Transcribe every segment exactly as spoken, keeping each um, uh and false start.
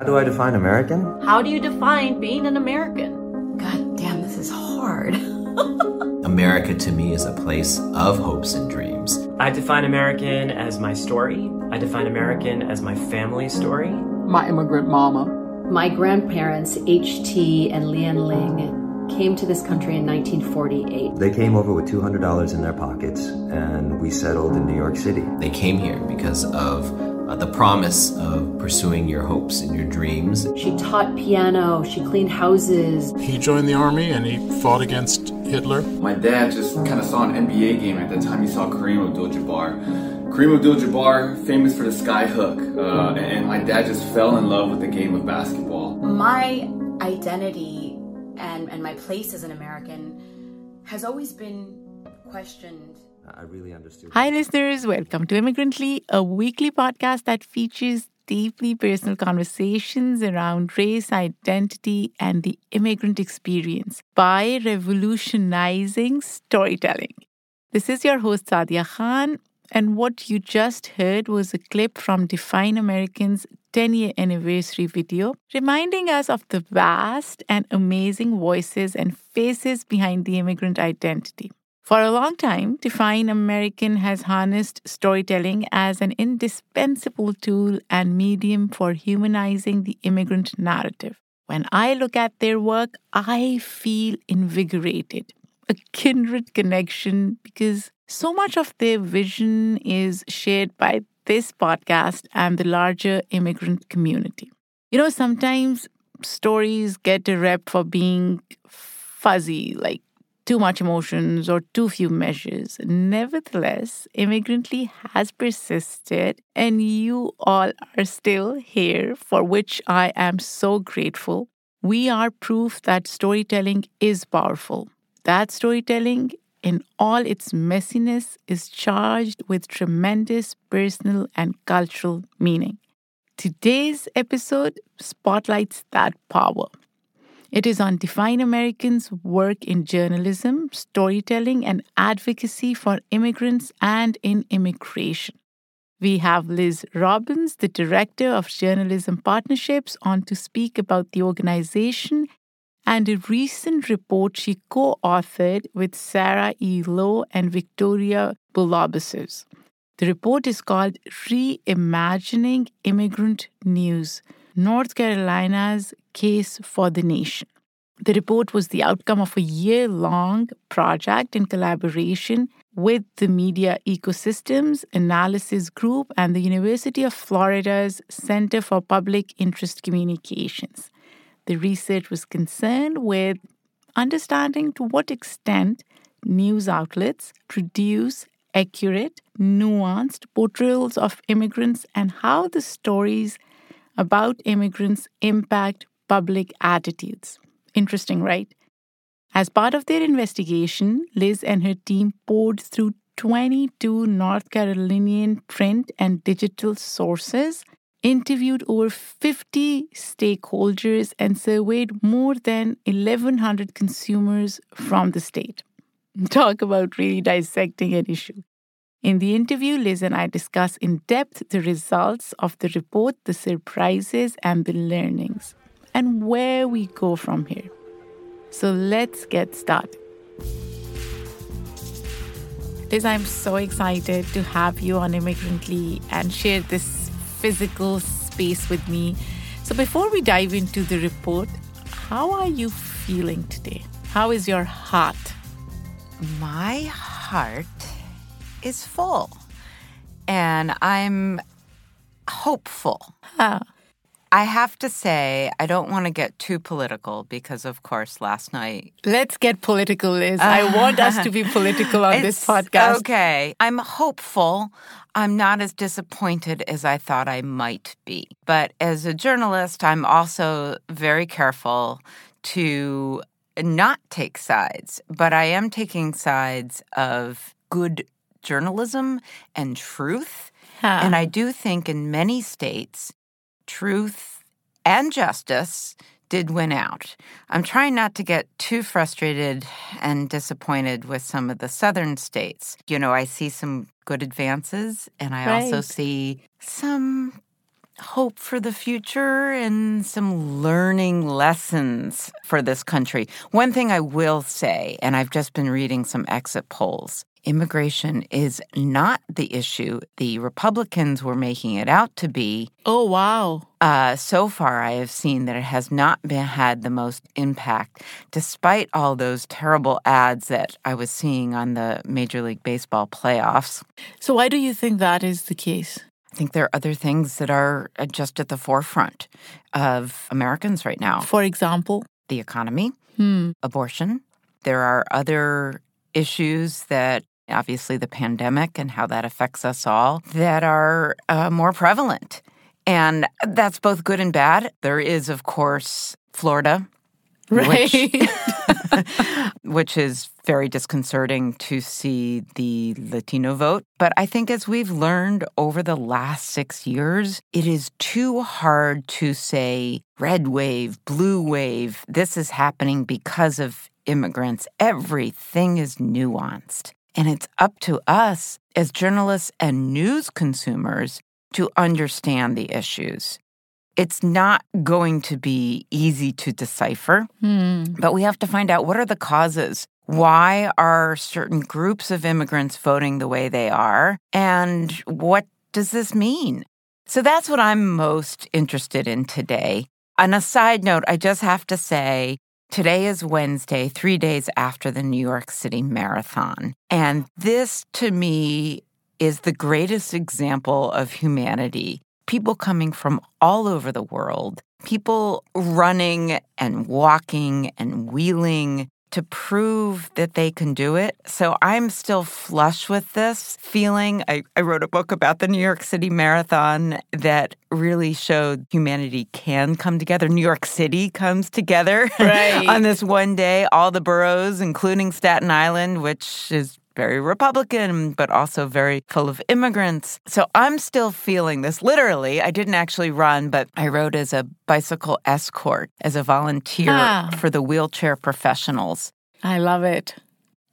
How do I define American? How do you define being an American? God damn, this is hard. America to me is a place of hopes and dreams. I define American as my story. I define American as my family story. My immigrant mama. My grandparents, H T and Ling, came to this country in nineteen forty-eight. They came over with two hundred dollars in their pockets and we settled in New York City. They came here because of Uh, the promise of pursuing your hopes and your dreams. She taught piano, she cleaned houses. He joined the army and he fought against Hitler. My dad just kind of saw an N B A game at the time. He saw Kareem Abdul-Jabbar. Kareem Abdul-Jabbar, famous for the sky hook, uh, and my dad just fell in love with the game of basketball. My identity and, and my place as an American has always been questioned. I really understood. Hi, listeners. Welcome to Immigrantly, a weekly podcast that features deeply personal conversations around race, identity, and the immigrant experience by revolutionizing storytelling. This is your host, Saadia Khan, and what you just heard was a clip from Define American's ten-year anniversary video, reminding us of the vast and amazing voices and faces behind the immigrant identity. For a long time, Define American has harnessed storytelling as an indispensable tool and medium for humanizing the immigrant narrative. When I look at their work, I feel invigorated, a kindred connection, because so much of their vision is shared by this podcast and the larger immigrant community. You know, sometimes stories get a rep for being fuzzy, like too much emotions or too few measures. Nevertheless, Immigrantly has persisted and you all are still here, for which I am so grateful. We are proof that storytelling is powerful. That storytelling, in all its messiness, is charged with tremendous personal and cultural meaning. Today's episode spotlights that power. It is on Define American's work in journalism, storytelling, and advocacy for immigrants and in immigration. We have Liz Robbins, the Director of Journalism Partnerships, on to speak about the organization and a recent report she co-authored with Sarah E. Lowe and Victoria Bouloubasis. The report is called Reimagining Immigrant News: North Carolina's Case for the Nation. The report was the outcome of a year-long project in collaboration with the Media Ecosystems Analysis Group and the University of Florida's Center for Public Interest Communications. The research was concerned with understanding to what extent news outlets produce accurate, nuanced portrayals of immigrants and how the stories about immigrants impact public attitudes. Interesting, right? As part of their investigation, Liz and her team poured through twenty-two North Carolinian print and digital sources, interviewed over fifty stakeholders, and surveyed more than eleven hundred consumers from the state. Talk about really dissecting an issue. In the interview, Liz and I discuss in depth the results of the report, the surprises and the learnings, and where we go from here. So let's get started. Liz, I'm so excited to have you on Immigrantly and share this physical space with me. So before we dive into the report, how are you feeling today? How is your heart? My heart is full, and I'm hopeful. Huh. I have to say, I don't want to get too political because, of course, last night... Let's get political, Liz. Uh, I want us to be political on this podcast. Okay. I'm hopeful. I'm not as disappointed as I thought I might be. But as a journalist, I'm also very careful to not take sides. But I am taking sides of good journalism and truth. Huh. And I do think in many states, truth and justice did win out. I'm trying not to get too frustrated and disappointed with some of the southern states. You know, I see some good advances, and I right. also see some hope for the future and some learning lessons for this country. One thing I will say, and I've just been reading some exit polls, immigration is not the issue the Republicans were making it out to be. Oh, wow. Uh, so far, I have seen that it has not been, had the most impact, despite all those terrible ads that I was seeing on the Major League Baseball playoffs. So why do you think that is the case? I think there are other things that are just at the forefront of Americans right now. For example? The economy, hmm. abortion. There are other issues that, obviously, the pandemic and how that affects us all, that are uh, more prevalent. And that's both good and bad. There is, of course, Florida. Right. Which, which is very disconcerting to see the Latino vote. But I think as we've learned over the last six years, it is too hard to say red wave, blue wave, this is happening because of immigrants. Everything is nuanced. And it's up to us as journalists and news consumers to understand the issues. It's not going to be easy to decipher, hmm. but we have to find out what are the causes. Why are certain groups of immigrants voting the way they are? And what does this mean? So that's what I'm most interested in today. On a side note, I just have to say, today is Wednesday, three days after the New York City Marathon. And this, to me, is the greatest example of humanity. People coming from all over the world, people running and walking and wheeling to prove that they can do it. So I'm still flush with this feeling. I, I wrote a book about the New York City Marathon that really showed humanity can come together. New York City comes together right. on this one day. All the boroughs, including Staten Island, which is very Republican, but also very full of immigrants. So I'm still feeling this. Literally, I didn't actually run, but I rode as a bicycle escort, as a volunteer ah. for the wheelchair professionals. I love it.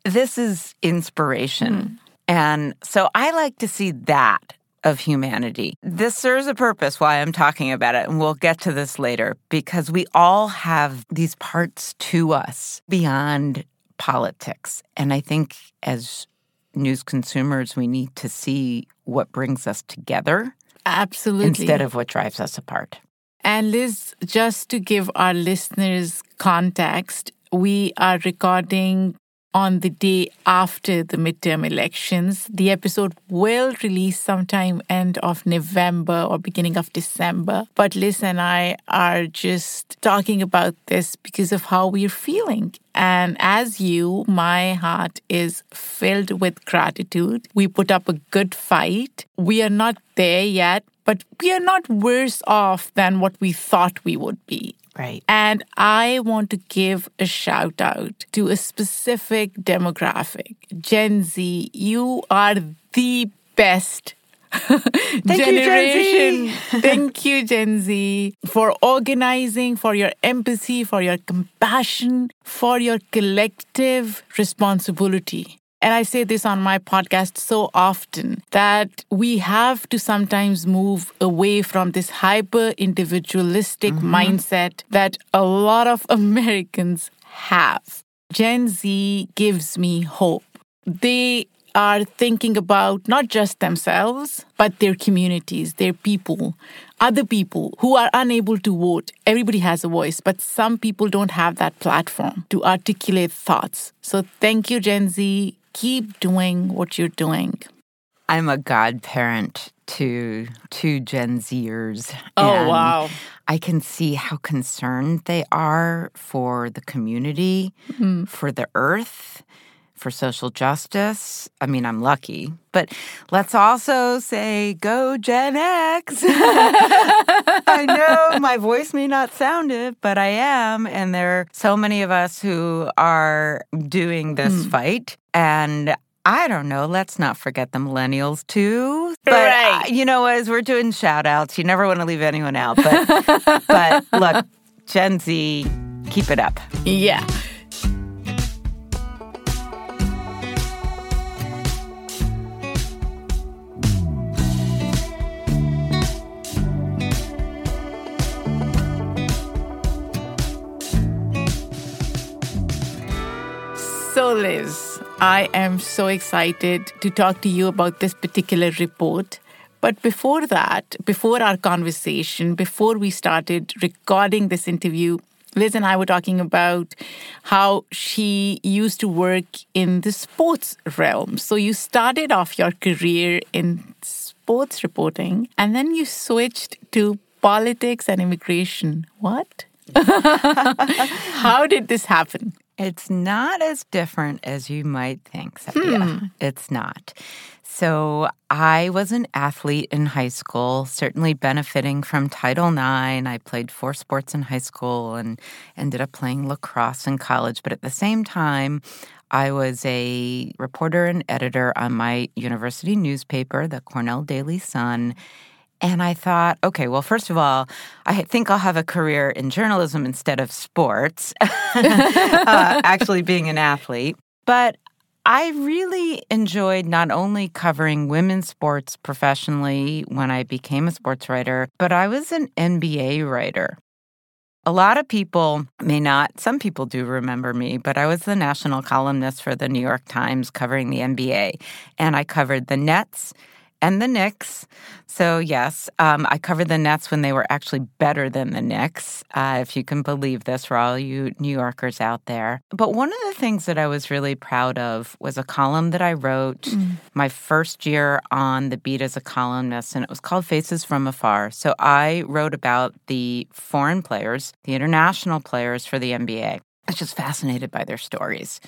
This is inspiration. Mm. And so I like to see that of humanity. This serves a purpose why I'm talking about it, and we'll get to this later, because we all have these parts to us beyond politics. And I think as news consumers, we need to see what brings us together. Absolutely. Instead of what drives us apart. And Liz, just to give our listeners context, we are recording on the day after the midterm elections. The episode will release sometime end of November or beginning of December. But Liz and I are just talking about this because of how we're feeling. And as you, my heart is filled with gratitude. We put up a good fight. We are not there yet, but we are not worse off than what we thought we would be. Right. And I want to give a shout out to a specific demographic. Gen Z, you are the best Thank generation. You, Gen Z. Thank you, Gen Z, for organizing, for your empathy, for your compassion, for your collective responsibility. And I say this on my podcast so often, that we have to sometimes move away from this hyper-individualistic mm-hmm. mindset that a lot of Americans have. Gen Z gives me hope. They are thinking about not just themselves, but their communities, their people, other people who are unable to vote. Everybody has a voice, but some people don't have that platform to articulate thoughts. So thank you, Gen Z. Keep doing what you're doing. I'm a godparent to two Gen Zers. Oh, and wow. I can see how concerned they are for the community, mm-hmm. for the earth, for social justice. I mean, I'm lucky. But let's also say, go Gen X. I know my voice may not sound it, but I am. And there are so many of us who are doing this mm. fight. And I don't know, let's not forget the millennials too. But, right. uh, you know, as we're doing shout outs, you never want to leave anyone out. But, but look, Gen Z, keep it up. Yeah. So, Liz, I am so excited to talk to you about this particular report. But before that, before our conversation, before we started recording this interview, Liz and I were talking about how she used to work in the sports realm. So you started off your career in sports reporting, and then you switched to politics and immigration. What? How did this happen? It's not as different as you might think, Saadia. Hmm. It's not. So I was an athlete in high school, certainly benefiting from Title nine. I played four sports in high school and ended up playing lacrosse in college. But at the same time, I was a reporter and editor on my university newspaper, the Cornell Daily Sun. And I thought, okay, well, first of all, I think I'll have a career in journalism instead of sports, uh, actually being an athlete. But I really enjoyed not only covering women's sports professionally when I became a sports writer, but I was an N B A writer. A lot of people may not, some people do remember me, but I was the national columnist for the New York Times covering the N B A. And I covered the Nets and the Knicks. So yes, um, I covered the Nets when they were actually better than the Knicks, uh, if you can believe this for all you New Yorkers out there. But one of the things that I was really proud of was a column that I wrote mm. my first year on the beat as a columnist, and it was called Faces from Afar. So I wrote about the foreign players, the international players for the N B A. I was just fascinated by their stories,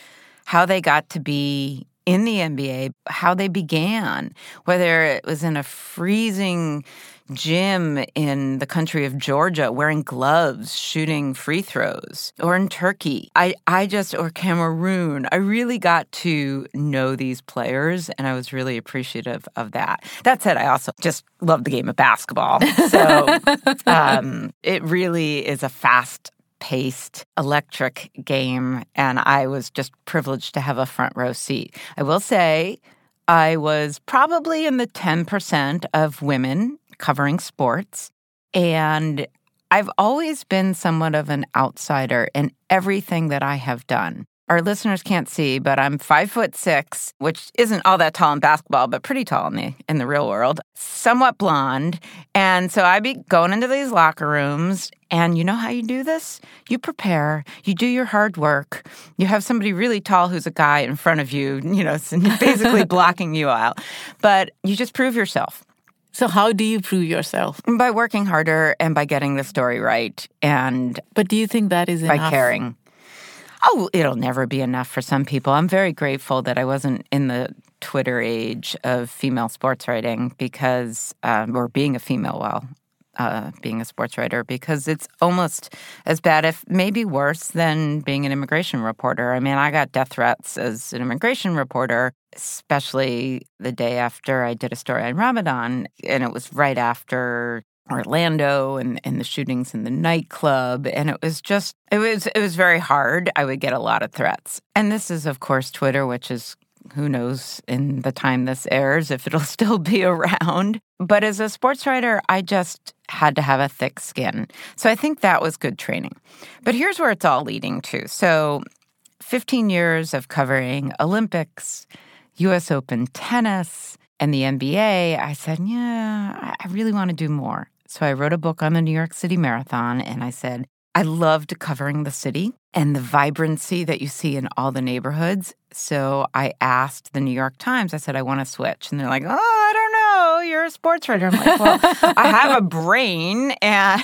how they got to be in the N B A, how they began, whether it was in a freezing gym in the country of Georgia wearing gloves, shooting free throws, or in Turkey, I, I just, or Cameroon. I really got to know these players, and I was really appreciative of that. That said, I also just love the game of basketball. So um, it really is a fast paced, electric game, and I was just privileged to have a front row seat. I will say I was probably in the ten percent of women covering sports, and I've always been somewhat of an outsider in everything that I have done. Our listeners can't see, but I'm five foot six, which isn't all that tall in basketball, but pretty tall in the in the real world, somewhat blonde, and so I'd be going into these locker rooms. And you know how you do this? You prepare, you do your hard work, you have somebody really tall who's a guy in front of you, you know, basically blocking you out. But you just prove yourself. So how do you prove yourself? By working harder and by getting the story right. And But do you think that is enough? By caring. Oh, it'll never be enough for some people. I'm very grateful that I wasn't in the Twitter age of female sports writing because, um, or being a female, well, Uh, being a sports writer, because it's almost as bad, if maybe worse, than being an immigration reporter. I mean, I got death threats as an immigration reporter, especially the day after I did a story on Ramadan, and it was right after Orlando and, and the shootings in the nightclub, and it was just, it was it was very hard. I would get a lot of threats. And this is, of course, Twitter, which is, who knows in the time this airs if it'll still be around. But as a sports writer, I just had to have a thick skin. So I think that was good training. But here's where it's all leading to. So fifteen years of covering Olympics, U S Open tennis, and the N B A, I said, yeah, I really want to do more. So I wrote a book on the New York City Marathon, and I said, I loved covering the city and the vibrancy that you see in all the neighborhoods. So I asked the New York Times, I said, I want to switch. And they're like, oh, I don't know, you're a sports writer. I'm like, well, I have a brain and,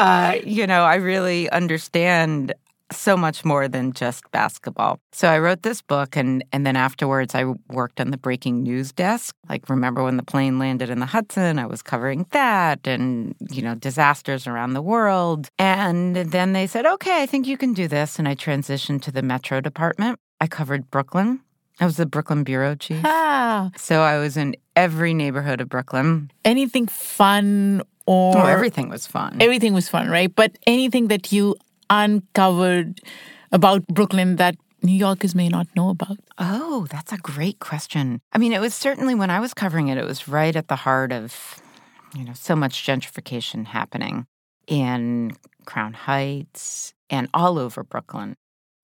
uh, you know, I really understand so much more than just basketball. So I wrote this book, and, and then afterwards I worked on the breaking news desk. Like, remember when the plane landed in the Hudson? I was covering that and, you know, disasters around the world. And then they said, okay, I think you can do this. And I transitioned to the Metro Department. I covered Brooklyn. I was the Brooklyn bureau chief. Ah. So I was in every neighborhood of Brooklyn. Anything fun or... Oh, everything was fun. Everything was fun, right? But anything that you uncovered about Brooklyn that New Yorkers may not know about? Oh, that's a great question. I mean, it was certainly, when I was covering it, it was right at the heart of, you know, so much gentrification happening in Crown Heights and all over Brooklyn.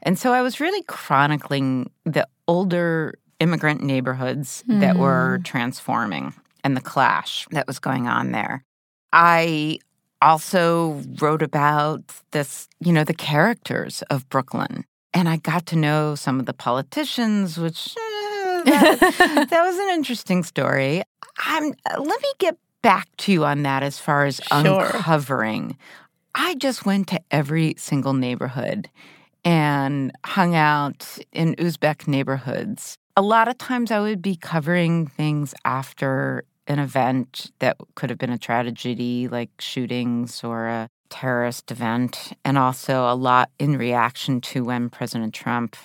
And so I was really chronicling the older immigrant neighborhoods mm. that were transforming and the clash that was going on there. I also wrote about this, you know, the characters of Brooklyn. And I got to know some of the politicians, which eh, that, that was an interesting story. I'm, let me get back to you on that as far as sure. uncovering. I just went to every single neighborhood and hung out in Uzbek neighborhoods. A lot of times I would be covering things after an event that could have been a tragedy, like shootings or a terrorist event, and also a lot in reaction to when President Trump,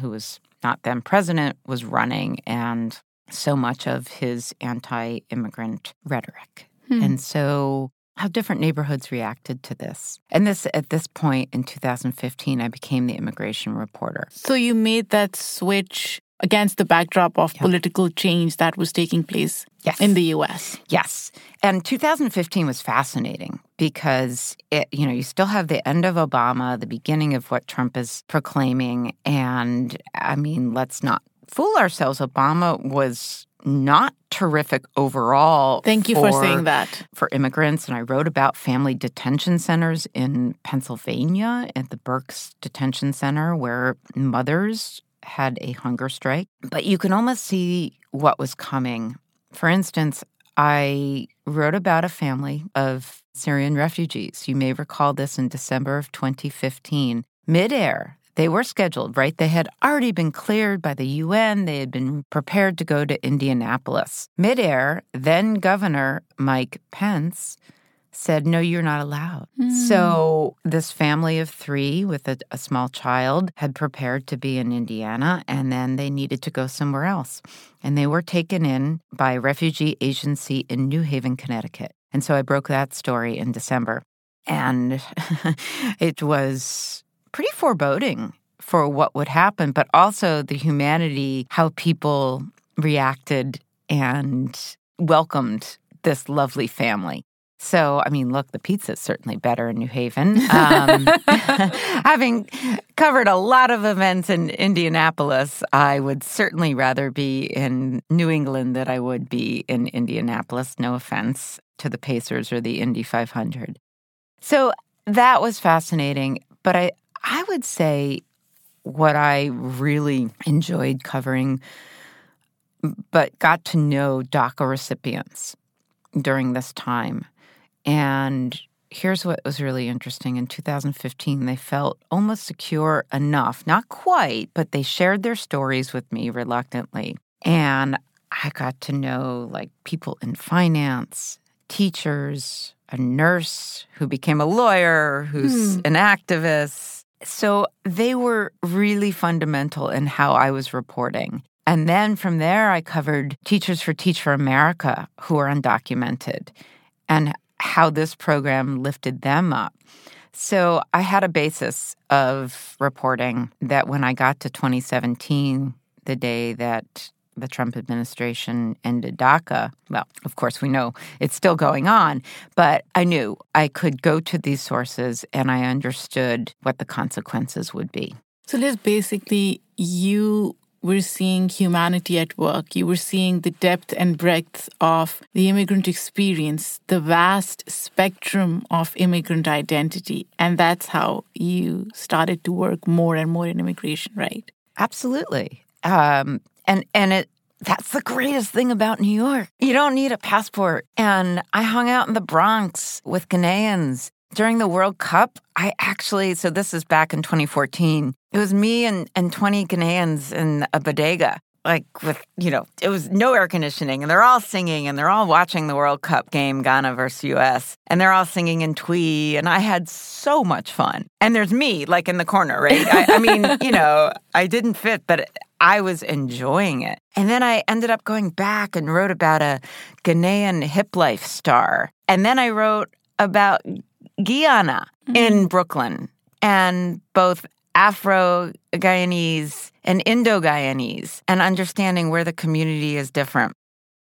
who was not then president, was running, and so much of his anti-immigrant rhetoric. Hmm. And so how different neighborhoods reacted to this. And this at this point in two thousand fifteen, I became the immigration reporter. So you made that switch against the backdrop of yep. political change that was taking place yes. in the U S. Yes. And two thousand fifteen was fascinating because, it, you know, you still have the end of Obama, the beginning of what Trump is proclaiming. And, I mean, let's not fool ourselves. Obama was not terrific overall. Thank you for, for saying that. For immigrants. And I wrote about family detention centers in Pennsylvania at the Berks Detention Center where mothers had a hunger strike. But you can almost see what was coming. For instance, I wrote about a family of Syrian refugees. You may recall this in December of twenty fifteen. Midair, they were scheduled, right? They had already been cleared by the U N. They had been prepared to go to Indianapolis. Midair, then Governor Mike Pence said, no, you're not allowed. Mm. So this family of three with a, a small child had prepared to be in Indiana, and then they needed to go somewhere else. And they were taken in by a refugee agency in New Haven, Connecticut. And so I broke that story in December. And it was pretty foreboding for what would happen, but also the humanity, how people reacted and welcomed this lovely family. So, I mean, look, the pizza's certainly better in New Haven. Um, having covered a lot of events in Indianapolis, I would certainly rather be in New England than I would be in Indianapolis. No offense to the Pacers or the Indy five hundred. So that was fascinating. But I, I would say what I really enjoyed covering, but got to know DACA recipients during this time. And here's what was really interesting. In two thousand fifteen, they felt almost secure enough, not quite, but they shared their stories with me reluctantly. And I got to know, like, people in finance, teachers, a nurse who became a lawyer, who's hmm. an activist. So they were really fundamental in how I was reporting. And then from there, I covered Teachers for Teach for America, who are undocumented, and how this program lifted them up. So I had a basis of reporting that when I got to twenty seventeen, the day that the Trump administration ended DACA, well, of course, we know it's still going on, but I knew I could go to these sources and I understood what the consequences would be. So Liz, basically, you were seeing humanity at work. You were seeing the depth and breadth of the immigrant experience, the vast spectrum of immigrant identity. And that's how you started to work more and more in immigration, right? Absolutely. Um, and and it that's the greatest thing about New York. You don't need a passport. And I hung out in the Bronx with Ghanaians. During the World Cup, I actually, so this is back in twenty fourteen, it was me and, and twenty Ghanaians in a bodega, like with, you know, it was no air conditioning, and they're all singing, and they're all watching the World Cup game, Ghana versus U S, and they're all singing in Twi, and I had so much fun. And there's me, like, in the corner, right? I, I mean, you know, I didn't fit, but I was enjoying it. And then I ended up going back and wrote about a Ghanaian hip life star. And then I wrote about Guyana mm-hmm. in Brooklyn, and both Afro-Guyanese and Indo-Guyanese, and understanding where the community is different,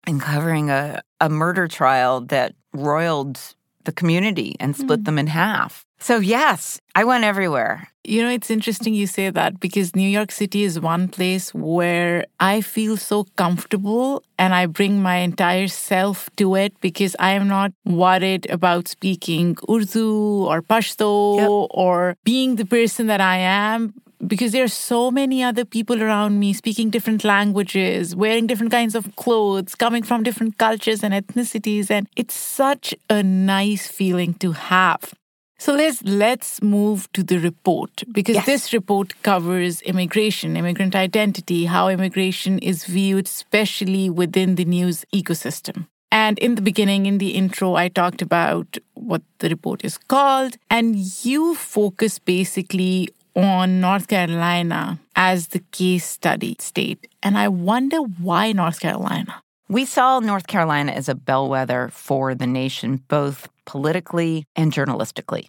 and covering a, a murder trial that roiled the community and split mm-hmm. them in half. So yes, I went everywhere. You know, it's interesting you say that because New York City is one place where I feel so comfortable and I bring my entire self to it because I am not worried about speaking Urdu or Pashto yep. or being the person that I am because there are so many other people around me speaking different languages, wearing different kinds of clothes, coming from different cultures and ethnicities. And it's such a nice feeling to have. So Liz, let's move to the report, because yes. this report covers immigration, immigrant identity, how immigration is viewed, especially within the news ecosystem. And in the beginning, in the intro, I talked about what the report is called, and you focus basically on North Carolina as the case study state. And I wonder why North Carolina? We saw North Carolina as a bellwether for the nation, both politically and journalistically.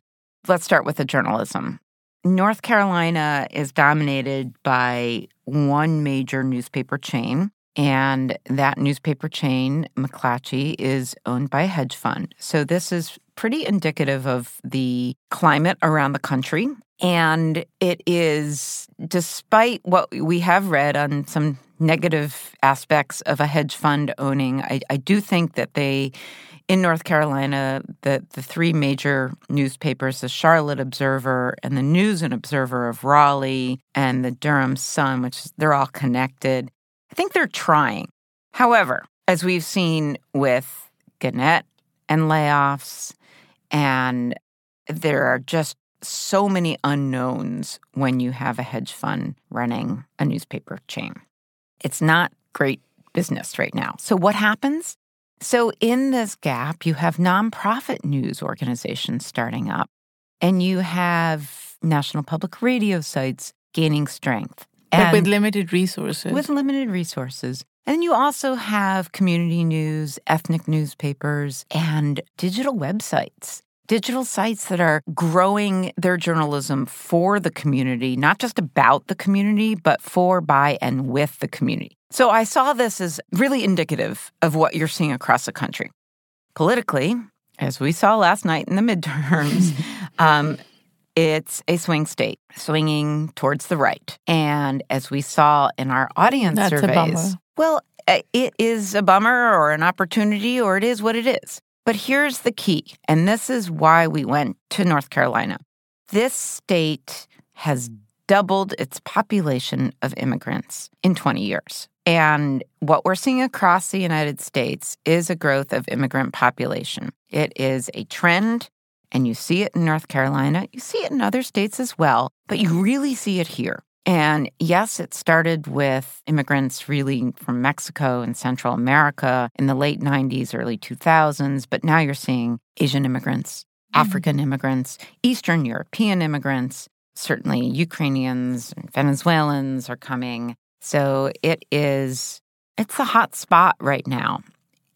Let's start with the journalism. North Carolina is dominated by one major newspaper chain, and that newspaper chain, McClatchy, is owned by a hedge fund. So this is pretty indicative of the climate around the country, and it is, despite what we have read on some negative aspects of a hedge fund owning. I, I do think that they, in North Carolina, the, the three major newspapers, the Charlotte Observer and the News and Observer of Raleigh and the Durham Sun, which they're all connected, I think they're trying. However, as we've seen with Gannett and layoffs, and there are just so many unknowns when you have a hedge fund running a newspaper chain. It's not great business right now. So what happens? So in this gap, you have nonprofit news organizations starting up, and you have national public radio sites gaining strength. But with limited resources. With limited resources. And you also have community news, ethnic newspapers, and digital websites. Digital sites that are growing their journalism for the community, not just about the community, but for, by, and with the community. So I saw this as really indicative of what you're seeing across the country. Politically, as we saw last night in the midterms, um, it's a swing state, swinging towards the right. And as we saw in our audience That's surveys, a bummer. Well, it is a bummer or an opportunity or it is what it is. But here's the key, and this is why we went to North Carolina. This state has doubled its population of immigrants in twenty years. And what we're seeing across the United States is a growth of immigrant population. It is a trend, and you see it in North Carolina. You see it in other states as well, but you really see it here. And yes, it started with immigrants really from Mexico and Central America in the late nineties, early two thousands, but now you're seeing Asian immigrants, mm-hmm. African immigrants, Eastern European immigrants, certainly Ukrainians and Venezuelans are coming. So it is, it's a hot spot right now.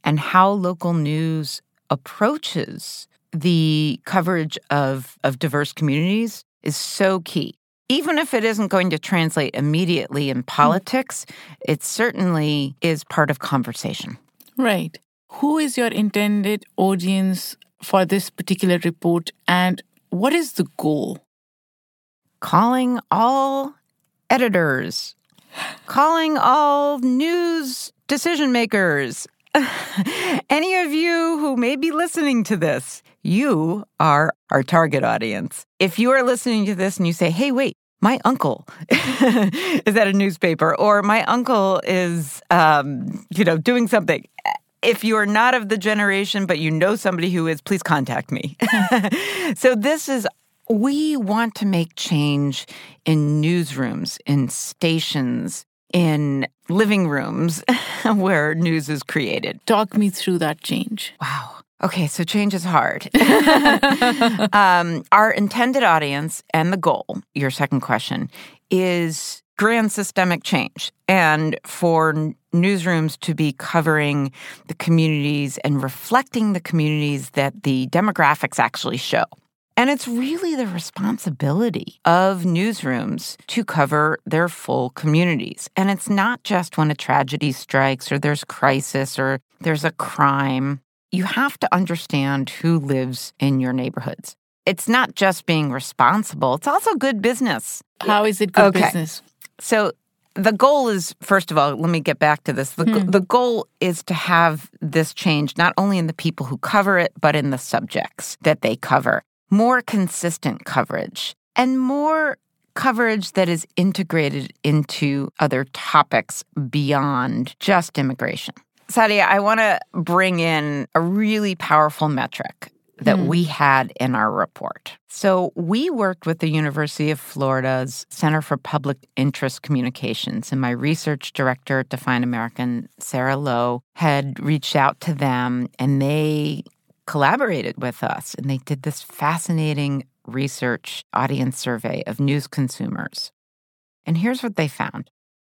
And how local news approaches the coverage of, of diverse communities is so key. Even if it isn't going to translate immediately in politics, it certainly is part of conversation. Right. Who is your intended audience for this particular report, and what is the goal? Calling all editors, calling all news decision makers. Any of you who may be listening to this, you are our target audience. If you are listening to this and you say, hey, wait, my uncle is at a newspaper or my uncle is, um, you know, doing something. If you are not of the generation, but you know somebody who is, please contact me. So this is, we want to make change in newsrooms, in stations, in living rooms where news is created. Talk me through that change. Wow. Okay, so change is hard. um, our intended audience and the goal, your second question, is grand systemic change. And for n- newsrooms to be covering the communities and reflecting the communities that the demographics actually show. And it's really the responsibility of newsrooms to cover their full communities. And it's not just when a tragedy strikes or there's crisis or there's a crime. You have to understand who lives in your neighborhoods. it's not just being responsible. It's also good business. How is it good okay. business? So the goal is, first of all, let me get back to this. The, hmm. the goal is to have this change not only in the people who cover it, but in the subjects that they cover. More consistent coverage and more coverage that is integrated into other topics beyond just immigration. Saadia, I want to bring in a really powerful metric that mm. we had in our report. So we worked with the University of Florida's Center for Public Interest Communications, and my research director at Define American, Sarah Lowe, had reached out to them, and they collaborated with us, and they did this fascinating research audience survey of news consumers. And here's what they found.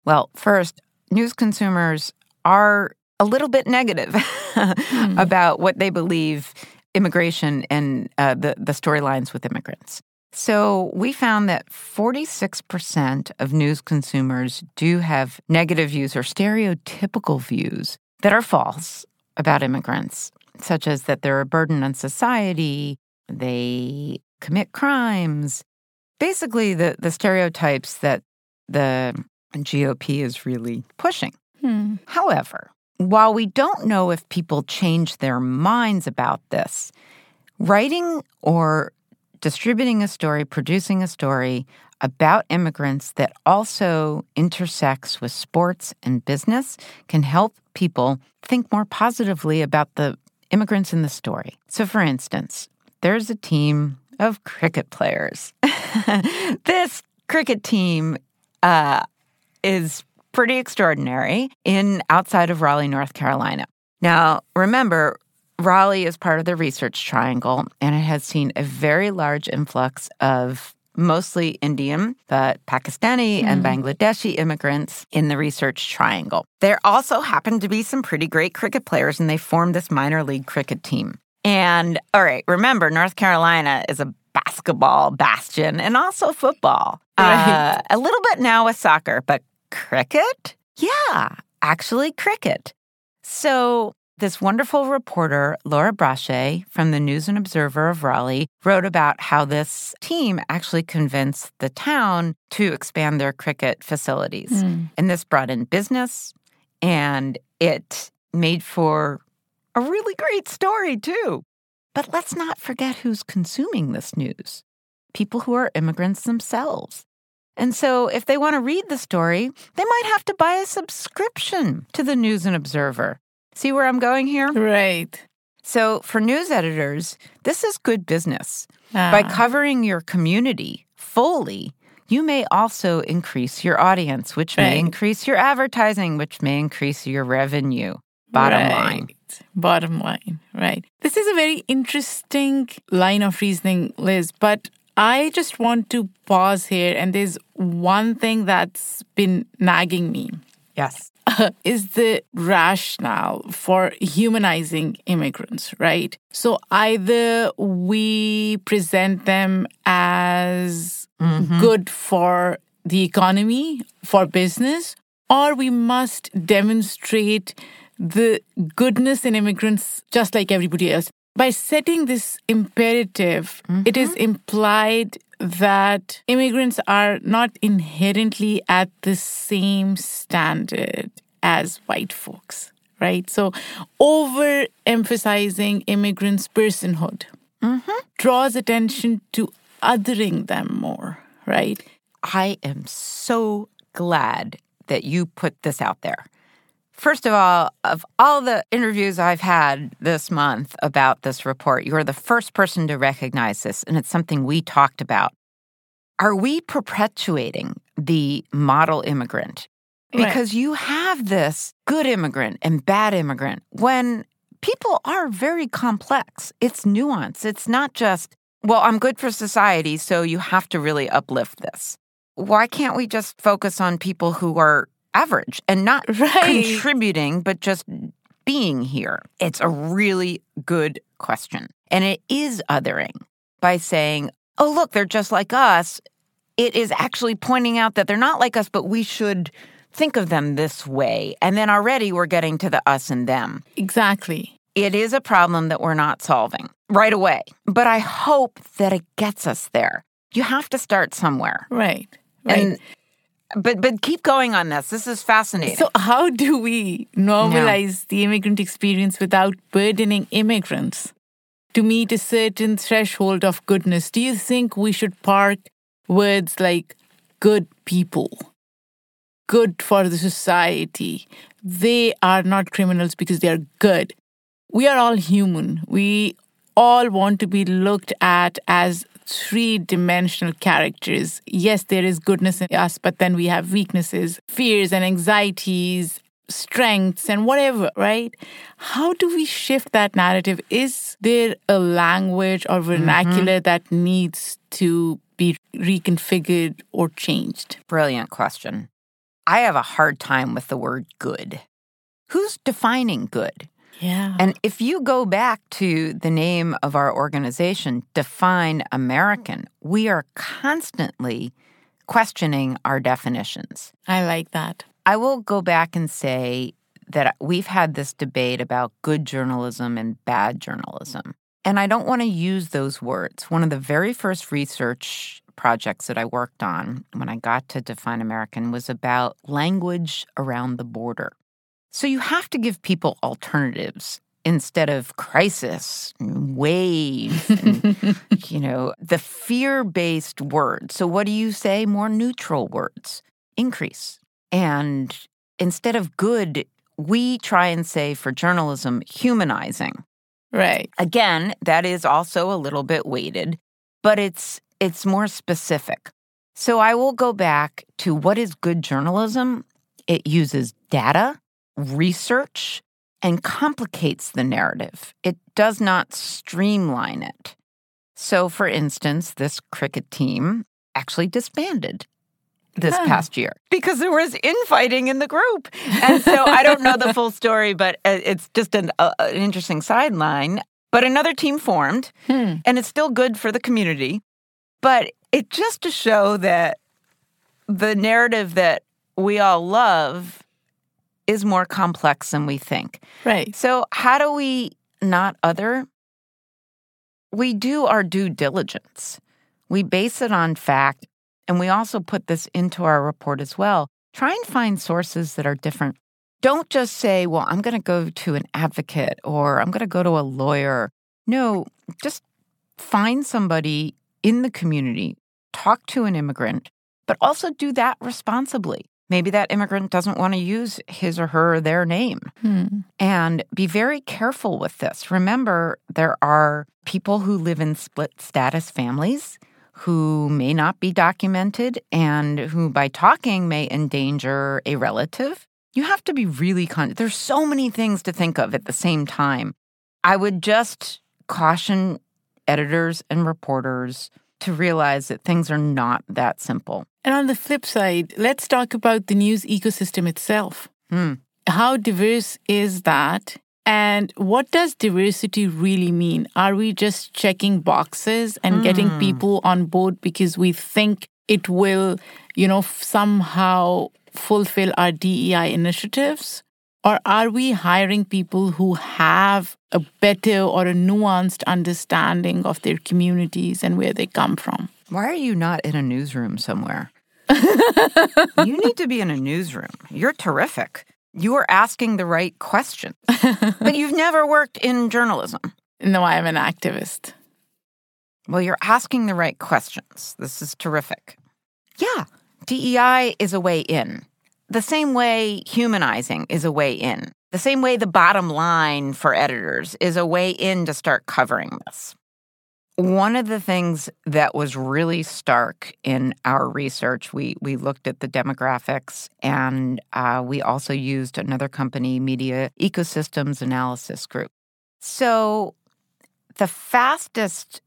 Well, first, news consumers are a little bit negative mm. about what they believe immigration and uh, the, the storylines with immigrants. So we found that forty-six percent of news consumers do have negative views or stereotypical views that are false about immigrants, such as that they're a burden on society, they commit crimes. Basically, the, the stereotypes that the G O P is really pushing. Hmm. However, while we don't know if people change their minds about this, writing or distributing a story, producing a story about immigrants that also intersects with sports and business can help people think more positively about the immigrants in the story. So, for instance, there's a team of cricket players. This cricket team uh, is pretty extraordinary in outside of Raleigh, North Carolina. Now, remember, Raleigh is part of the Research Triangle, and it has seen a very large influx of mostly Indian, but Pakistani mm. and Bangladeshi immigrants in the Research Triangle. There also happened to be some pretty great cricket players, and they formed this minor league cricket team. And, all right, remember, North Carolina is a basketball bastion and also football. Right. Uh, a little bit now with soccer, but cricket? Yeah, actually cricket. So this wonderful reporter, Laura Brasche, from the News and Observer of Raleigh, wrote about how this team actually convinced the town to expand their cricket facilities. Mm. And this brought in business, and it made for a really great story, too. But let's not forget who's consuming this news, people who are immigrants themselves. And so if they want to read the story, they might have to buy a subscription to the News and Observer. See where I'm going here? Right. So for news editors, this is good business. Ah. By covering your community fully, you may also increase your audience, which right. may increase your advertising, which may increase your revenue. Bottom right. line. Bottom line, right. This is a very interesting line of reasoning, Liz, but I just want to pause here, and there's one thing that's been nagging me. Yes. Uh, is the rationale for humanizing immigrants, right? So either we present them as mm-hmm. good for the economy, for business, or we must demonstrate the goodness in immigrants just like everybody else. By setting this imperative, mm-hmm. it is implied that immigrants are not inherently at the same standard as white folks, right? So overemphasizing immigrants' personhood mm-hmm. draws attention to othering them more, right? I am so glad that you put this out there. First of all, of all the interviews I've had this month about this report, you're the first person to recognize this, and it's something we talked about. Are we perpetuating the model immigrant? Because right. you have this good immigrant and bad immigrant when people are very complex. It's nuanced. It's not just, well, I'm good for society, so you have to really uplift this. Why can't we just focus on people who are average and not right. contributing, but just being here? It's a really good question. And it is othering by saying, oh, look, they're just like us. It is actually pointing out that they're not like us, but we should think of them this way. And then already we're getting to the us and them. Exactly. It is a problem that we're not solving right away, but I hope that it gets us there. You have to start somewhere. Right, right. And, but but keep going on this. This is fascinating. So how do we normalize no. the immigrant experience without burdening immigrants to meet a certain threshold of goodness? Do you think we should park words like good people, good for the society? They are not criminals because they are good. We are all human. We all want to be looked at as three-dimensional characters. Yes, there is goodness in us, but then we have weaknesses, fears and anxieties, strengths and whatever, right? How do we shift that narrative? Is there a language or vernacular mm-hmm. that needs to be reconfigured or changed? Brilliant question. I have a hard time with the word good. Who's defining good? Yeah. And if you go back to the name of our organization, Define American, we are constantly questioning our definitions. I like that. I will go back and say that we've had this debate about good journalism and bad journalism. And I don't want to use those words. One of the very first research projects that I worked on when I got to Define American was about language around the border. So you have to give people alternatives instead of crisis, and wave, and, you know, the fear-based word. So what do you say? More neutral words. Increase. And instead of good, we try and say for journalism, humanizing. Right. Again, that is also a little bit weighted, but it's it's more specific. So I will go back to what is good journalism. It uses data, research, and complicates the narrative. It does not streamline it. So, for instance, this cricket team actually disbanded this huh. past year because there was infighting in the group. And so I don't know the full story, but it's just an, uh, an interesting sideline. But another team formed, hmm. and it's still good for the community. But it just to show that the narrative that we all love is more complex than we think. Right. So how do we not other? We do our due diligence. We base it on fact, and we also put this into our report as well. Try and find sources that are different. Don't just say, well, I'm going to go to an advocate or I'm going to go to a lawyer. No, just find somebody in the community, talk to an immigrant, but also do that responsibly. Maybe that immigrant doesn't want to use his or her or their name. Hmm. And be very careful with this. Remember, there are people who live in split-status families who may not be documented and who, by talking, may endanger a relative. You have to be really conscious. There's so many things to think of at the same time. I would just caution editors and reporters to realize that things are not that simple. And on the flip side, let's talk about the news ecosystem itself. Hmm. How diverse is that? And what does diversity really mean? Are we just checking boxes and hmm. getting people on board because we think it will, you know, somehow fulfill our D E I initiatives? Or are we hiring people who have a better or a nuanced understanding of their communities and where they come from? Why are you not in a newsroom somewhere? You need to be in a newsroom. You're terrific. You are asking the right questions. But you've never worked in journalism. No, I am an activist. Well, you're asking the right questions. This is terrific. Yeah, D E I is a way in. The same way humanizing is a way in. The same way the bottom line for editors is a way in to start covering this. One of the things that was really stark in our research, we we looked at the demographics, and uh, we also used another company, Media Ecosystems Analysis Group. So the fastest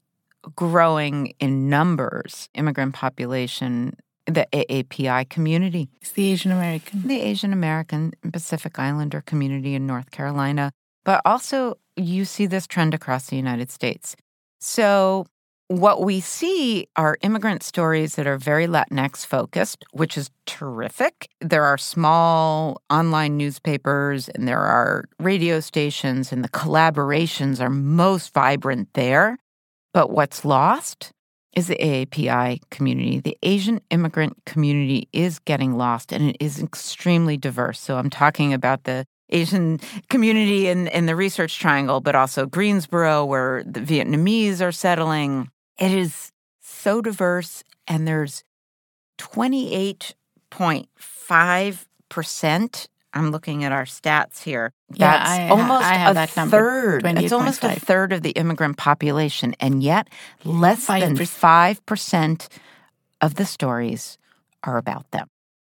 growing in numbers immigrant population, the A A P I community. It's the Asian American. The Asian American and Pacific Islander community in North Carolina. But also you see this trend across the United States. So What we see are immigrant stories that are very Latinx-focused, which is terrific. There are small online newspapers and there are radio stations, and the collaborations are most vibrant there. But what's lost is the A A P I community. The Asian immigrant community is getting lost, and it is extremely diverse. So I'm talking about the Asian community in, in the Research Triangle, but also Greensboro, where the Vietnamese are settling. It is so diverse, and there's twenty-eight point five percent. I'm looking at our stats here. That's yeah, I, almost I a that third. It's almost a third of the immigrant population, and yet less five percent. Than five percent of the stories are about them.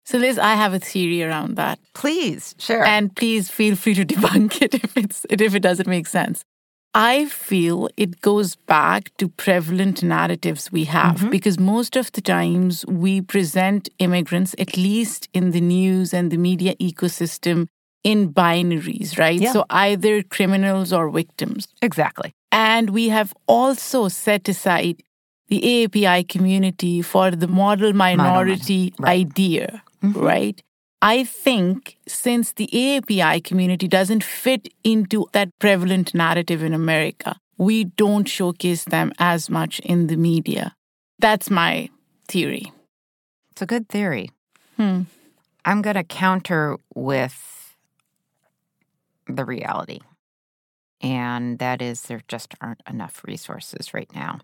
So, Liz, I have a theory around that. Please, sure. And please feel free to debunk it if it's if it doesn't make sense. I feel it goes back to prevalent narratives we have, mm-hmm. because most of the times we present immigrants, at least in the news and the media ecosystem, in binaries, right? Yeah. So either criminals or victims. Exactly. And we have also set aside the A A P I community for the model minority, minority. Right. idea, mm-hmm. right? I think since the A A P I community doesn't fit into that prevalent narrative in America, we don't showcase them as much in the media. That's my theory. It's a good theory. Hmm. I'm going to counter with the reality, and that is there just aren't enough resources right now.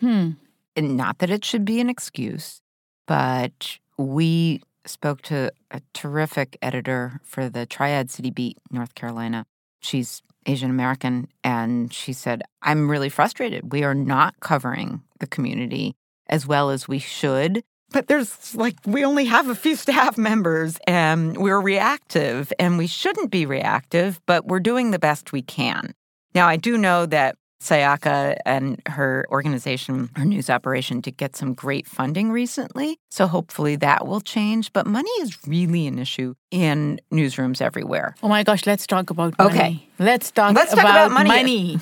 Hmm. And not that it should be an excuse, but we spoke to a terrific editor for the Triad City Beat, North Carolina. She's Asian American, and she said, I'm really frustrated. We are not covering the community as well as we should. But there's, like, we only have a few staff members, and we're reactive, and we shouldn't be reactive, but we're doing the best we can. Now, I do know that Sayaka and her organization, her news operation, did get some great funding recently. So hopefully that will change. But money is really an issue in newsrooms everywhere. Oh my gosh, let's talk about money. Okay. Let's talk, let's about, talk about money. money.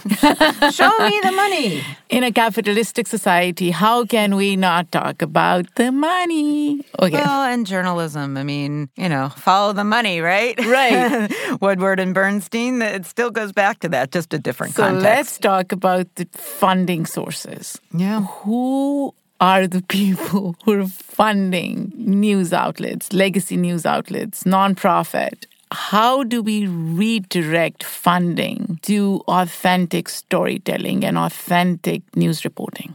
Show me the money. In a capitalistic society, how can we not talk about the money? Okay. Well, and journalism, I mean, you know, follow the money, right? Right. Woodward and Bernstein, it still goes back to that, just a different so context. So let's talk about the funding sources. Yeah. Who are the people who are funding news outlets, legacy news outlets, nonprofit? How do we redirect funding to authentic storytelling and authentic news reporting?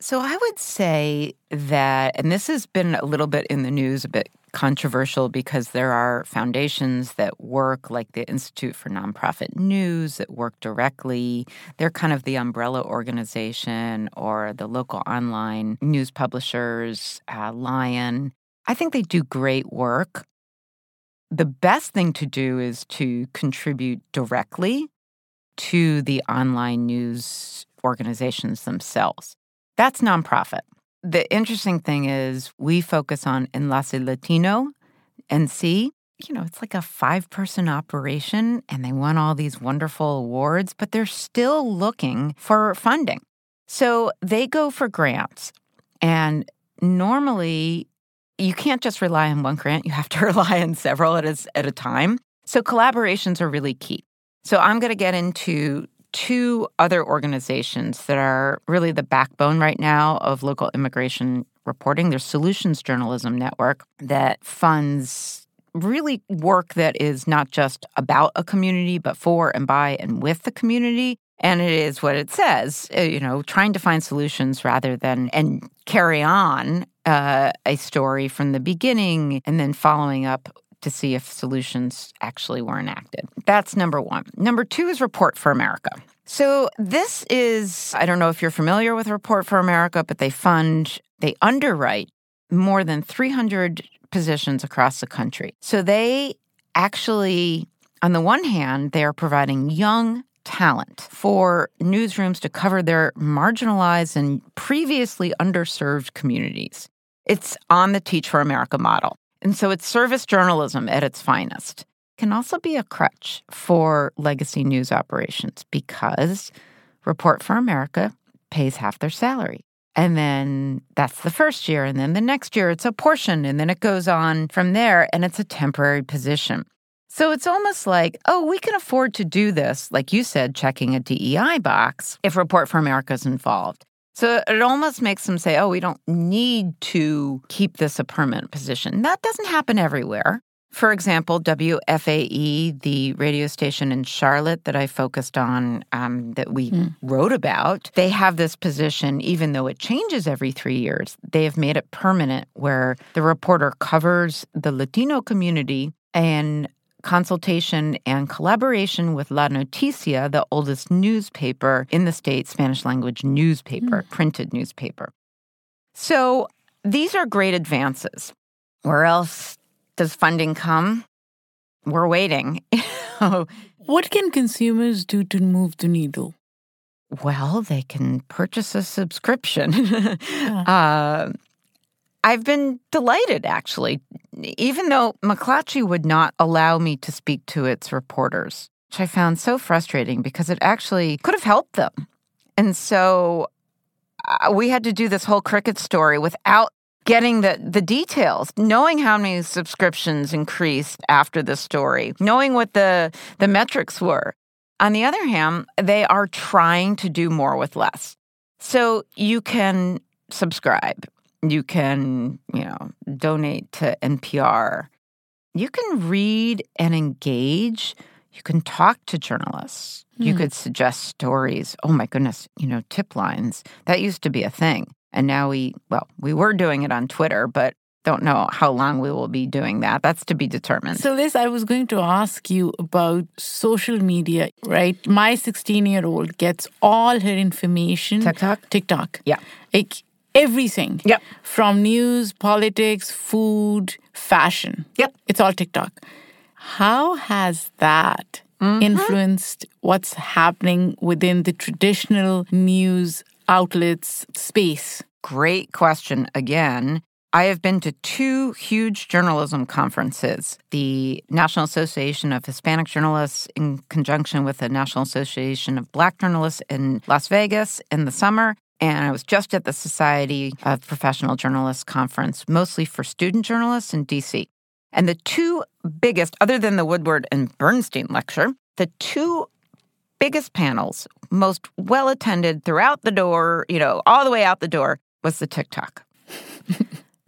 So I would say that, and this has been a little bit in the news, a bit controversial, because there are foundations that work, like the Institute for Nonprofit News, that work directly. They're kind of the umbrella organization, or the local online news publishers, uh, Lion. I think they do great work. The best thing to do is to contribute directly to the online news organizations themselves. That's nonprofit. The interesting thing is we focus on Enlace Latino N C. You know, it's like a five-person operation, and they won all these wonderful awards, but they're still looking for funding. So they go for grants. And normally, you can't just rely on one grant. You have to rely on several at a, at a time. So collaborations are really key. So I'm going to get into two other organizations that are really the backbone right now of local immigration reporting. There's Solutions Journalism Network that funds really work that is not just about a community, but for and by and with the community. And it is what it says, you know, trying to find solutions rather than and carry on uh, a story from the beginning and then following up to see if solutions actually were enacted. That's number one. Number two is Report for America. So this is, I don't know if you're familiar with Report for America, but they fund, they underwrite more than three hundred positions across the country. So they actually, on the one hand, they are providing young talent for newsrooms to cover their marginalized and previously underserved communities. It's on the Teach for America model. And so it's service journalism at its finest. It can also be a crutch for legacy news operations because Report for America pays half their salary. And then that's the first year. And then the next year, it's apportioned. And then it goes on from there, and it's a temporary position. So it's almost like, oh, we can afford to do this, like you said, checking a D E I box, if Report for America is involved. So it almost makes them say, oh, we don't need to keep this a permanent position. That doesn't happen everywhere. For example, W F A E, the radio station in Charlotte that I focused on, um, that we mm. wrote about, they have this position, even though it changes every three years. They have made it permanent, where the reporter covers the Latino community and consultation and collaboration with La Noticia, the oldest newspaper in the state, Spanish-language newspaper, mm. printed newspaper. So these are great advances. Where else does funding come? We're waiting. What can consumers do to move the needle? Well, they can purchase a subscription. yeah. uh, I've been delighted, actually, even though McClatchy would not allow me to speak to its reporters, which I found so frustrating because it actually could have helped them. And so uh, we had to do this whole cricket story without getting the, the details, knowing how many subscriptions increased after the story, knowing what the, the metrics were. On the other hand, they are trying to do more with less. So you can subscribe. You can, you know, donate to N P R. You can read and engage. You can talk to journalists. Mm. You could suggest stories. Oh, my goodness, you know, tip lines. That used to be a thing. And now we, well, we were doing it on Twitter, but don't know how long we will be doing that. That's to be determined. So, Liz, I was going to ask you about social media, right? My sixteen-year-old gets all her information. TikTok? TikTok. Yeah. Like everything. Yep. From news, politics, food, fashion. Yep. It's all TikTok. How has that mm-hmm. influenced what's happening within the traditional news outlets space? Great question again. I have been to two huge journalism conferences, the National Association of Hispanic Journalists in conjunction with the National Association of Black Journalists in Las Vegas in the summer. And I was just at the Society of Professional Journalists Conference, mostly for student journalists in D C. And the two biggest, other than the Woodward and Bernstein lecture, the two biggest panels, most well-attended throughout the door, you know, all the way out the door, was the TikTok.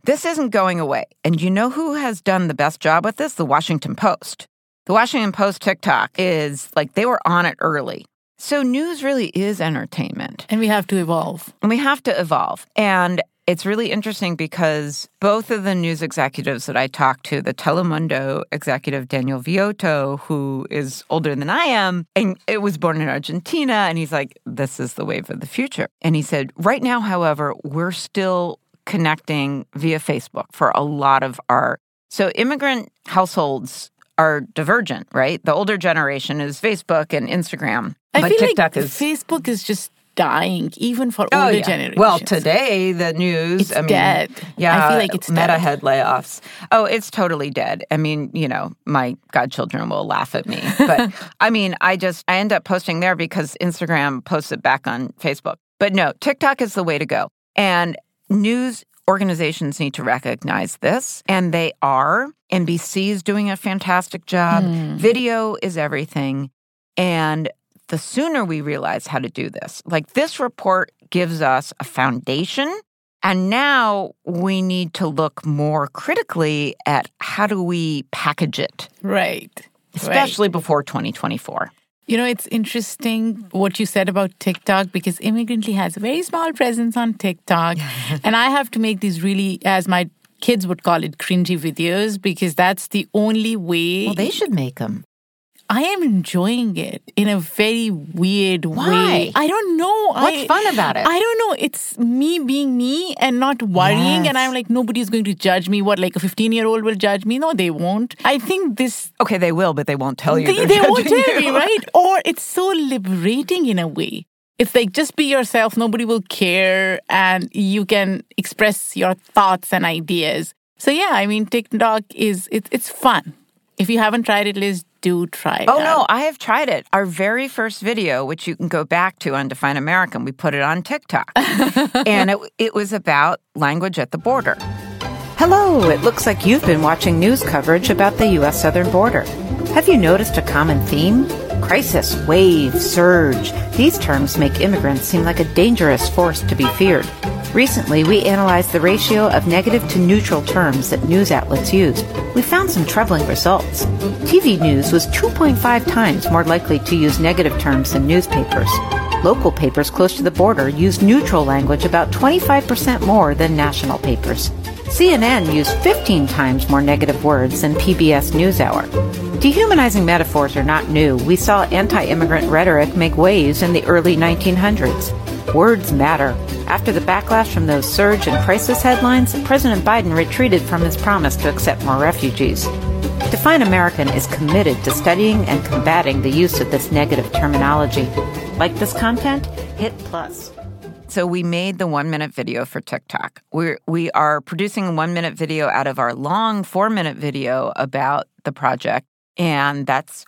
This isn't going away. And you know who has done the best job with this? The Washington Post. The Washington Post TikTok is, like, they were on it early. So news really is entertainment. And we have to evolve. And we have to evolve. And it's really interesting because both of the news executives that I talked to, the Telemundo executive, Daniel Viotto, who is older than I am, and it was born in Argentina, and he's like, this is the wave of the future. And he said, right now, however, we're still connecting via Facebook for a lot of our... So immigrant households are divergent, right? The older generation is Facebook and Instagram, I but feel TikTok like is... Facebook is just... dying, even for older oh, yeah. generations. Well, today, the news... It's I mean, dead. Yeah, I feel like it's Meta dead. Had layoffs. Oh, it's totally dead. I mean, you know, my godchildren will laugh at me. But, I mean, I just... I end up posting there because Instagram posts it back on Facebook. But no, TikTok is the way to go. And news organizations need to recognize this, and they are. N B C is doing a fantastic job. Hmm. Video is everything. And... the sooner we realize how to do this. Like, this report gives us a foundation, and now we need to look more critically at how do we package it. Right. Especially right. before twenty twenty-four. You know, it's interesting what you said about TikTok, because Immigrantly has a very small presence on TikTok, and I have to make these really, as my kids would call it, cringy videos, because that's the only way... Well, they should make them. I am enjoying it in a very weird Why? way. I don't know. What's I, fun about it? I don't know. It's me being me and not worrying. Yes. And I'm like, nobody's going to judge me. What, like a fifteen-year-old will judge me? No, they won't. I think this... Okay, they will, but they won't tell you. They, they won't tell you, right? Or it's so liberating in a way. It's like, just be yourself. Nobody will care. And you can express your thoughts and ideas. So yeah, I mean, TikTok is, it, it's fun. If you haven't tried it, Liz, do try it. Oh, that. no, I have tried it. Our very first video, which you can go back to on Define American, we put it on TikTok. and it, it was about language at the border. Hello, it looks like you've been watching news coverage about the U S southern border. Have you noticed a common theme? Crisis, wave, surge. These terms make immigrants seem like a dangerous force to be feared. Recently, we analyzed the ratio of negative to neutral terms that news outlets used. We found some troubling results. T V news was two point five times more likely to use negative terms than newspapers. Local papers close to the border used neutral language about twenty-five percent more than national papers. C N N used fifteen times more negative words than P B S NewsHour. Dehumanizing metaphors are not new. We saw anti-immigrant rhetoric make waves in the early nineteen hundreds. Words matter. After the backlash from those surge and crisis headlines, President Biden retreated from his promise to accept more refugees. Define American is committed to studying and combating the use of this negative terminology. Like this content? Hit plus. So we made the one-minute video for TikTok. We're, we are producing a one-minute video out of our long four-minute video about the project. And that's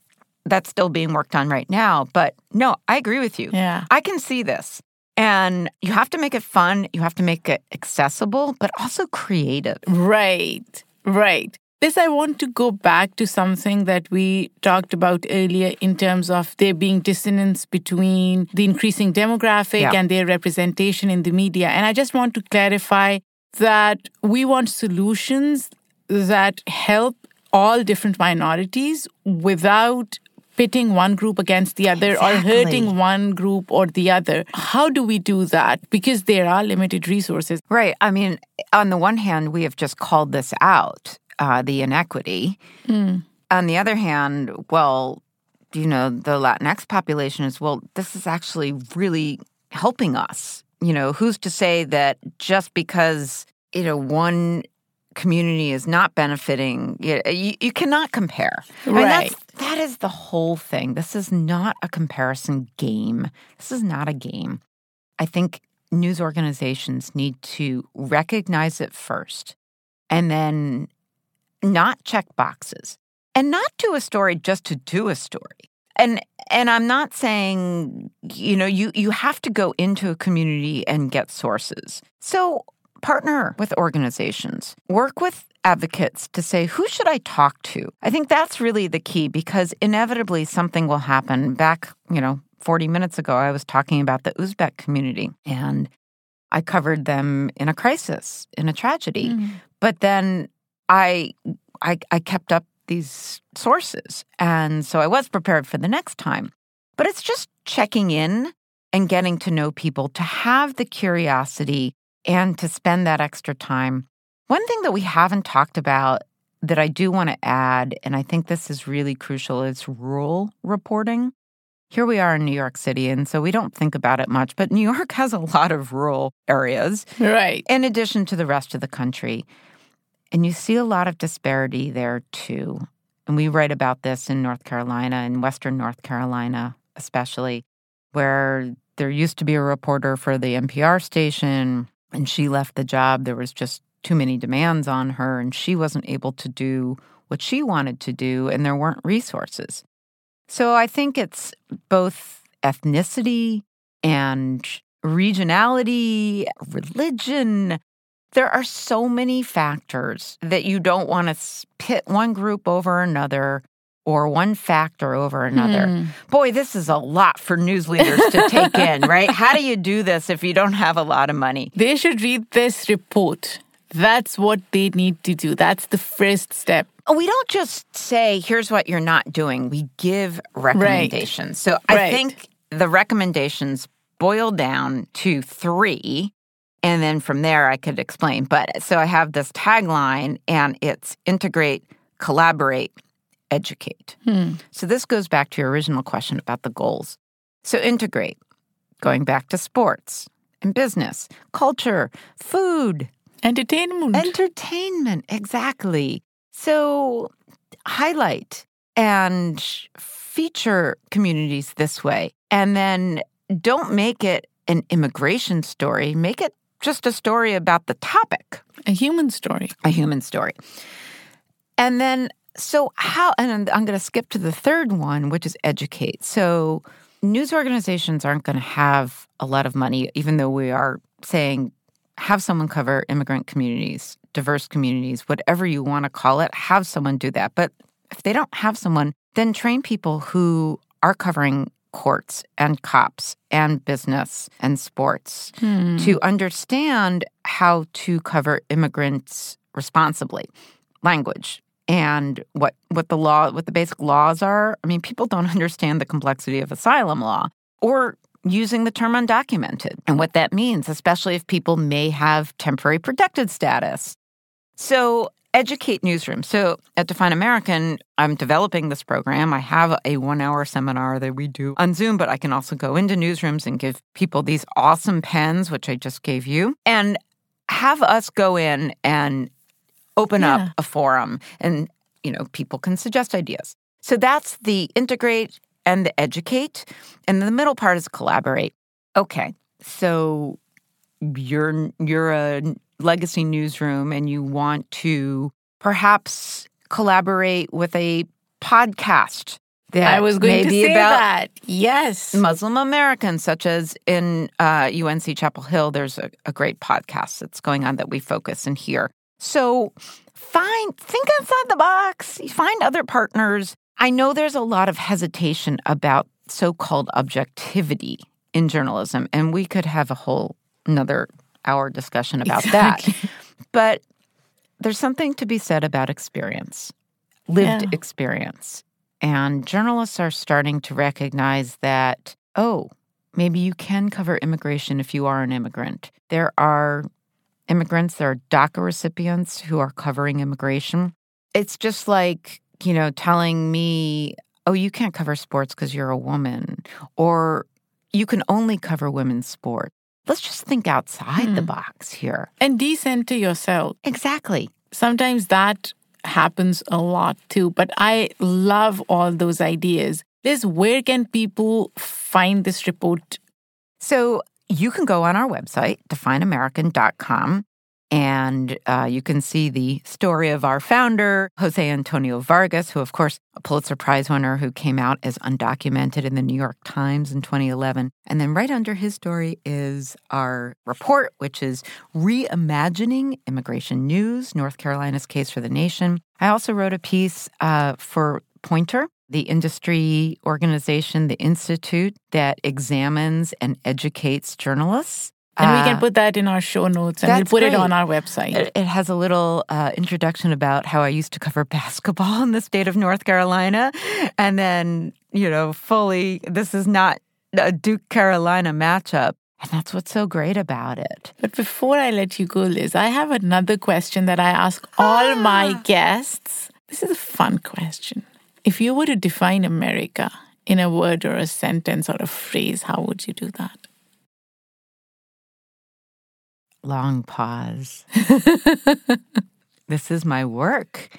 that's still being worked on right now. But no, I agree with you. Yeah. I can see this. And you have to make it fun. You have to make it accessible, but also creative. Right, right. This, I want to go back to something that we talked about earlier in terms of there being dissonance between the increasing demographic yeah. and their representation in the media. And I just want to clarify that we want solutions that help all different minorities without pitting one group against the other exactly. or hurting one group or the other. How do we do that? Because there are limited resources. Right. I mean, on the one hand, we have just called this out, uh, the inequity. Mm. On the other hand, well, you know, the Latinx population is, well, this is actually really helping us. You know, who's to say that just because, you know, one community is not benefiting. You, you, you cannot compare. Right. And that's, that is the whole thing. This is not a comparison game. This is not a game. I think news organizations need to recognize it first and then not check boxes and not do a story just to do a story. And and I'm not saying, you know, you, you have to go into a community and get sources. So partner with organizations. Work with advocates to say, who should I talk to? I think that's really the key because inevitably something will happen. Back, you know, forty minutes ago, I was talking about the Uzbek community and I covered them in a crisis, in a tragedy. Mm-hmm. But then I, I, I kept up these sources. And so I was prepared for the next time. But it's just checking in and getting to know people to have the curiosity and to spend that extra time. One thing that we haven't talked about that I do want to add, and I think this is really crucial, is rural reporting. Here we are in New York City, and so we don't think about it much, but New York has a lot of rural areas, right? In addition to the rest of the country. And you see a lot of disparity there, too. And we write about this in North Carolina, in Western North Carolina especially, where there used to be a reporter for the N P R station, and she left the job. There was just too many demands on her, and she wasn't able to do what she wanted to do, and there weren't resources. So I think it's both ethnicity and regionality, religion. There are so many factors that you don't want to pit one group over another or one factor over another. Mm. Boy, this is a lot for news leaders to take in, right? How do you do this if you don't have a lot of money? They should read this report. That's what they need to do. That's the first step. We don't just say, here's what you're not doing. We give recommendations. Right. So I right. think the recommendations boil down to three, and then from there I could explain. But so I have this tagline, and it's integrate, collaborate, educate. Hmm. So this goes back to your original question about the goals. So integrate, going back to sports and business, culture, food. Entertainment. Entertainment, exactly. So highlight and feature communities this way. And then don't make it an immigration story. Make it just a story about the topic. A human story. A human story. And then So how, and I'm going to skip to the third one, which is educate. So news organizations aren't going to have a lot of money, even though we are saying have someone cover immigrant communities, diverse communities, whatever you want to call it, have someone do that. But if they don't have someone, then train people who are covering courts and cops and business and sports hmm. to understand how to cover immigrants responsibly, language, and what, what the law, what the basic laws are. I mean, people don't understand the complexity of asylum law or using the term undocumented and what that means, especially if people may have temporary protected status. So educate newsrooms. So at Define American, I'm developing this program. I have a one-hour seminar that we do on Zoom, but I can also go into newsrooms and give people these awesome pens, which I just gave you, and have us go in and open yeah. up a forum, and, you know, people can suggest ideas. So that's the integrate and the educate. And the middle part is collaborate. Okay, so you're you're a legacy newsroom and you want to perhaps collaborate with a podcast that I was going to say about that. Yes. Muslim Americans, such as in uh, U N C Chapel Hill, there's a, a great podcast that's going on that we focus in here. So find, think outside the box, find other partners. I know there's a lot of hesitation about so-called objectivity in journalism, and we could have a whole another hour discussion about exactly. that. But there's something to be said about experience, lived yeah. experience. And journalists are starting to recognize that, oh, maybe you can cover immigration if you are an immigrant. There are immigrants, there are DACA recipients who are covering immigration. It's just like, you know, telling me, oh, you can't cover sports because you're a woman, or you can only cover women's sports. Let's just think outside hmm. the box here. And decenter yourself. Exactly. Sometimes that happens a lot too, but I love all those ideas. Liz, where can people find this report? So you can go on our website, define american dot com. And uh, you can see the story of our founder, Jose Antonio Vargas, who, of course, a Pulitzer Prize winner who came out as undocumented in the New York Times in twenty eleven. And then right under his story is our report, which is Reimagining Immigration News: North Carolina's Case for the Nation. I also wrote a piece uh, for Pointer, the industry organization, the institute that examines and educates journalists. And we can put that in our show notes, and That's we'll put great. It on our website. It, it has a little uh, introduction about how I used to cover basketball in the state of North Carolina. And then, you know, fully, this is not a Duke-Carolina matchup. And that's what's so great about it. But before I let you go, Liz, I have another question that I ask all ah. my guests. This is a fun question. If you were to define America in a word or a sentence or a phrase, how would you do that? Long pause. This is my work.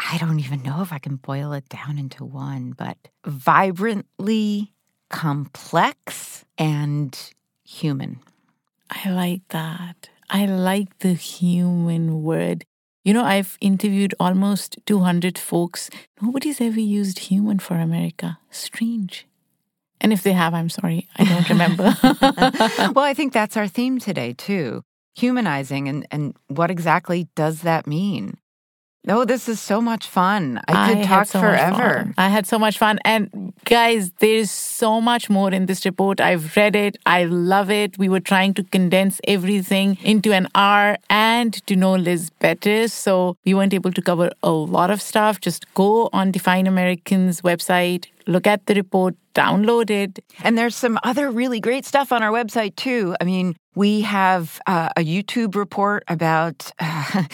I don't even know if I can boil it down into one, but vibrantly complex and human. I like that. I like the human word. You know, I've interviewed almost two hundred folks. Nobody's ever used human for America. Strange. And if they have, I'm sorry, I don't remember. Well, I think that's our theme today, too. Humanizing, and, and what exactly does that mean? Oh, this is so much fun. I could I talk so forever. I had so much fun. And guys, there's so much more in this report. I've read it. I love it. We were trying to condense everything into an hour and to know Liz better. So we weren't able to cover a lot of stuff. Just go on Define American's website, look at the report, download it. And there's some other really great stuff on our website, too. I mean, we have uh, a YouTube report about uh,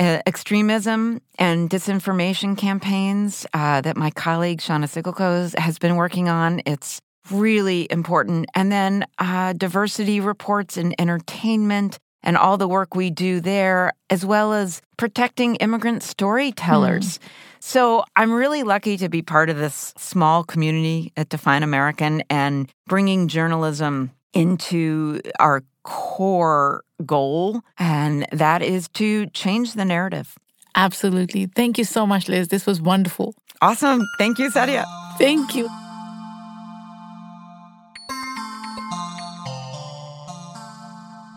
uh, extremism and disinformation campaigns uh, that my colleague, Shauna Sigalko, has been working on. It's really important. And then uh, diversity reports in entertainment and all the work we do there, as well as protecting immigrant storytellers. Mm. So I'm really lucky to be part of this small community at Define American and bringing journalism into our core goal, and that is to change the narrative. Absolutely. Thank you so much, Liz. This was wonderful. Awesome. Thank you, Saadia. Thank you.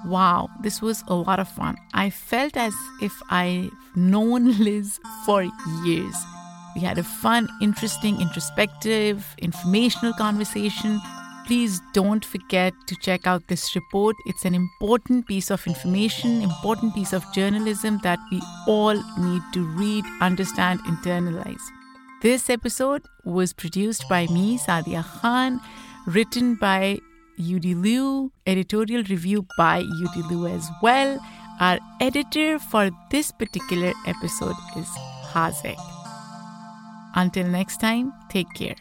Wow, this was a lot of fun. I felt as if I've known Liz for years. We had a fun, interesting, introspective, informational conversation. Please don't forget to check out this report. It's an important piece of information, important piece of journalism that we all need to read, understand, internalize. This episode was produced by me, Saadia Khan, written by Yudi Liu, editorial review by Yudi Liu as well. Our editor for this particular episode is Hazek. Until next time, take care.